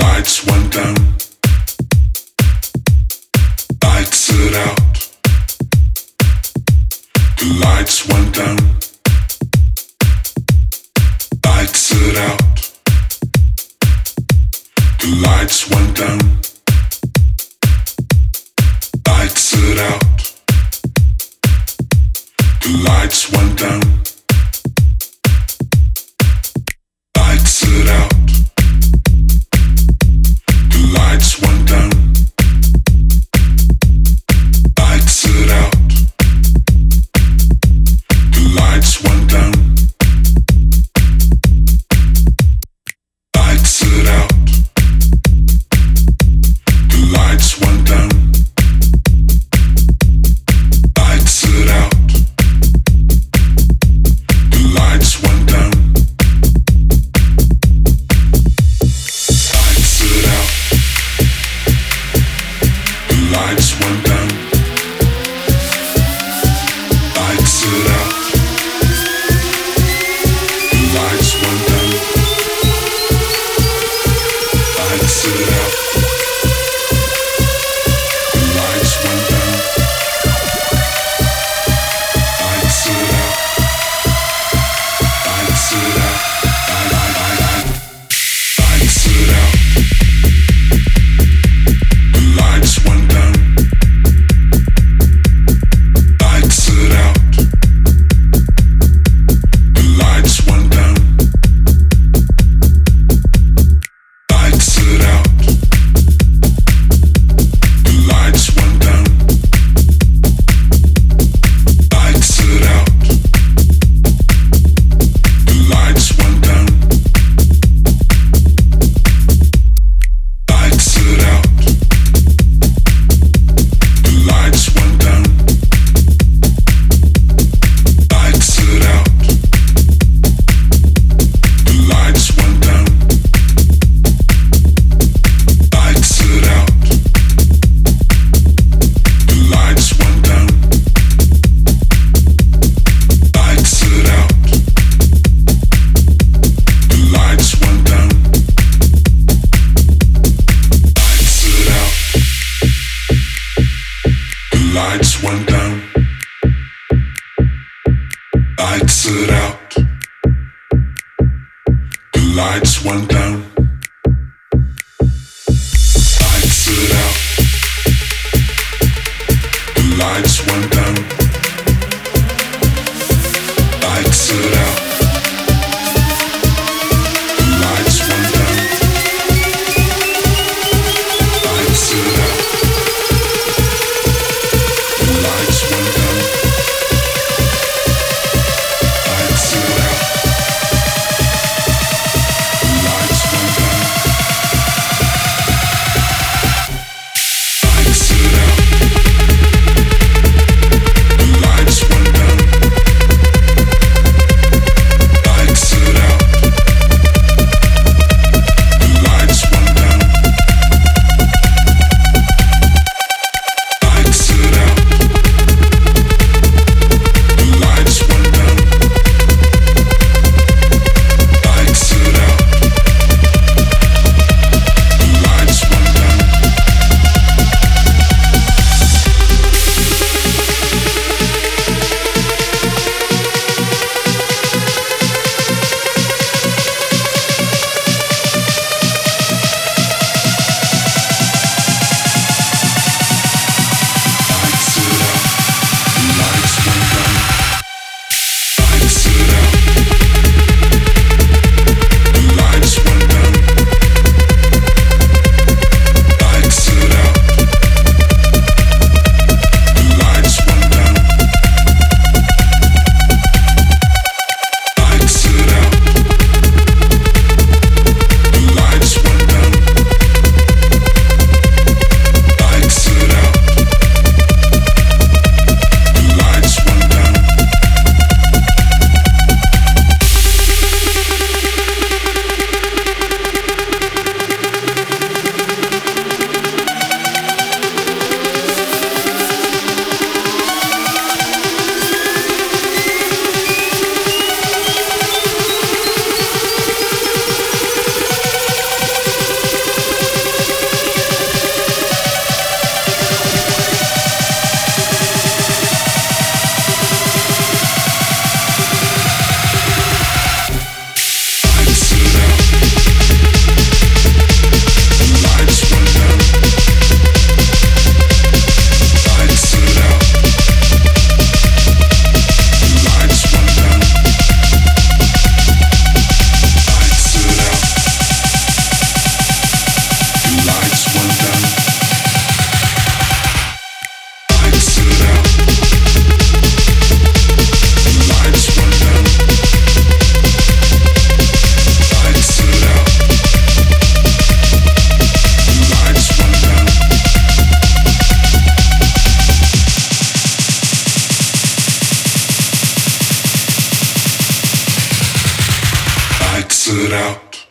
Lights went down. Lights it out. The lights went down. Lights it out. The lights went down. Lights it out. The lights went down. Lights it out. The lights went down. Lights it out. The lights went down. Lights it out. The lights went down. Lights it out. The lights went down. Lights it out. The lights went down. Lights it out. it out.